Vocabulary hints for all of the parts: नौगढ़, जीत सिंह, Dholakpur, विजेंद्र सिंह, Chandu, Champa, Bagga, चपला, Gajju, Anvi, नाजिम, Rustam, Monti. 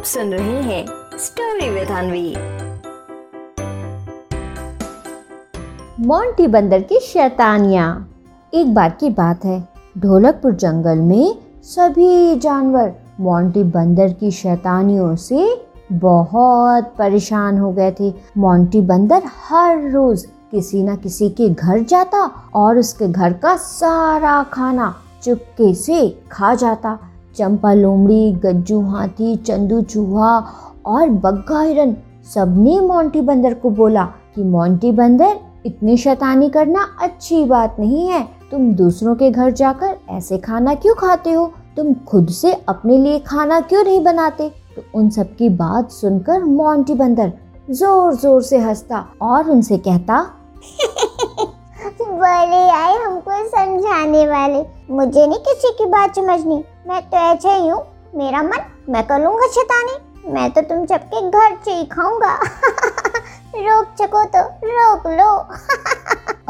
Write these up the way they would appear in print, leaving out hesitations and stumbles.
आप सुन रहे हैं स्टोरी विद अनवी। मोंटी बंदर की शैतानियाँ। एक बार की बात है, ढोलकपुर जंगल में सभी जानवर मोंटी बंदर की शैतानियों से बहुत परेशान हो गए थे। मोंटी बंदर हर रोज किसी न किसी के घर जाता और उसके घर का सारा खाना चुपके से खा जाता। चंपा लोमड़ी, गज्जू हाथी, चंदू चूहा और बग्गा हिरन सबने मोंटी बंदर को बोला कि मोंटी बंदर, इतनी शैतानी करना अच्छी बात नहीं है। तुम दूसरों के घर जाकर ऐसे खाना क्यों खाते हो? तुम खुद से अपने लिए खाना क्यों नहीं बनाते? तो उन सब की बात सुनकर मोंटी बंदर जोर जोर से हंसता और उनसे कहता, बड़े आए हमको समझाने वाले, मुझे नहीं किसी की बात समझनी। मैं तो ऐसे ही हूँ, मेरा मन मैं करूँगा शैतानी। मैं तो तुम सबके घर से ही खाऊंगा। रोक सको तो रोक लो।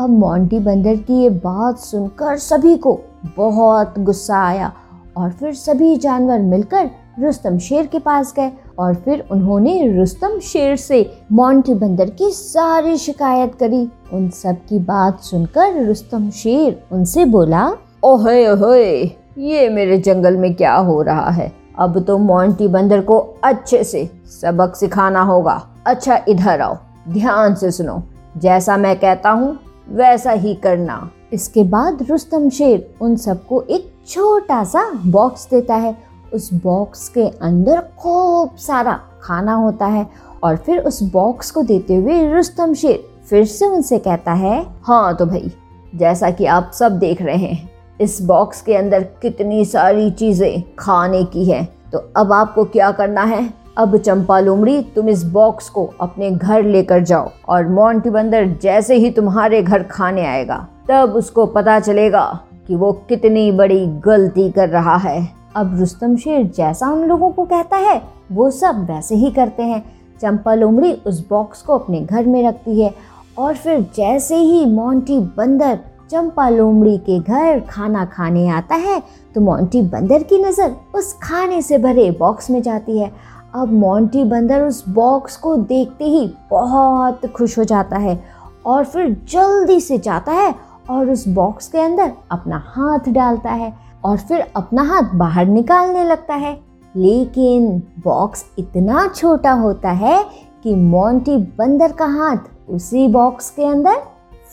अब मोंटी बंदर की ये बात सुनकर सभी को बहुत गुस्सा आया और फिर सभी जानवर मिलकर रुस्तम शेर के पास गए और फिर उन्होंने रुस्तम शेर से मोंटी बंदर की सारी शिकायत करी। उन सब की बात सुनकर रुस्तम शेर उनसे बोला, ओहे ओहे, ये मेरे जंगल में क्या हो रहा है? अब तो मोंटी बंदर को अच्छे से सबक सिखाना होगा। अच्छा इधर आओ, ध्यान से सुनो, जैसा मैं कहता हूँ वैसा ही करना। इसके बाद रुस्तम शेर उन सबको एक छोटा सा बॉक्स देता है। उस बॉक्स के अंदर खूब सारा खाना होता है और फिर उस बॉक्स को देते हुए रुस्तम शेर फिर से उनसे कहता है, हाँ तो भाई, जैसा कि आप सब देख रहे हैं, इस बॉक्स के अंदर कितनी सारी चीज़ें खाने की है। तो अब आपको क्या करना है? अब चंपा लोमड़ी, तुम इस बॉक्स को अपने घर लेकर जाओ और मोंटी बंदर जैसे ही तुम्हारे घर खाने आएगा तब उसको पता चलेगा कि वो कितनी बड़ी गलती कर रहा है। अब रुस्तम शेर जैसा उन लोगों को कहता है वो सब वैसे ही करते हैं। चंपा लोमड़ी उस बॉक्स को अपने घर में रखती है और फिर जैसे ही मोंटी बंदर चंपा लोमड़ी के घर खाना खाने आता है तो मोंटी बंदर की नज़र उस खाने से भरे बॉक्स में जाती है। अब मोंटी बंदर उस बॉक्स को देखते ही बहुत खुश हो जाता है और फिर जल्दी से जाता है और उस बॉक्स के अंदर अपना हाथ डालता है और फिर अपना हाथ बाहर निकालने लगता है। लेकिन बॉक्स इतना छोटा होता है कि मोंटी बंदर का हाथ उसी बॉक्स के अंदर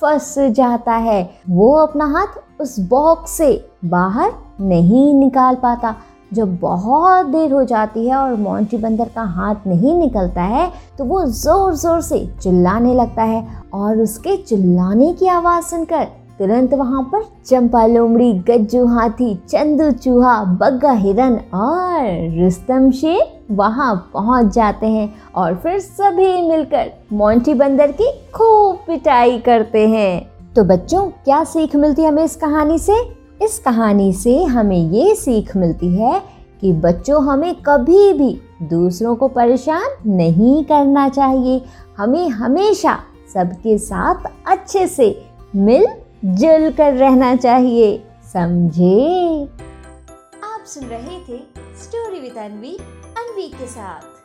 फंस जाता है। वो अपना हाथ उस बॉक्स से बाहर नहीं निकाल पाता। जब बहुत देर हो जाती है और मोंटी बंदर का हाथ नहीं निकलता है तो वो ज़ोर ज़ोर से चिल्लाने लगता है और उसके चिल्लाने की आवाज़ सुनकर तुरंत वहाँ पर चंपा लोमड़ी, गज्जू हाथी, चंदू चूहा, बग्गा हिरन और रुस्तम शेर वहाँ पहुँच जाते हैं और फिर सभी मिलकर मोंटी बंदर की खूब पिटाई करते हैं। तो बच्चों, क्या सीख मिलती है हमें इस कहानी से? इस कहानी से हमें ये सीख मिलती है कि बच्चों, हमें कभी भी दूसरों को परेशान नहीं करना चाहिए। हमें हमेशा सबके साथ अच्छे से मिलजुल कर रहना चाहिए। समझे? आप सुन रहे थे स्टोरी विद अनवी, अनवी के साथ।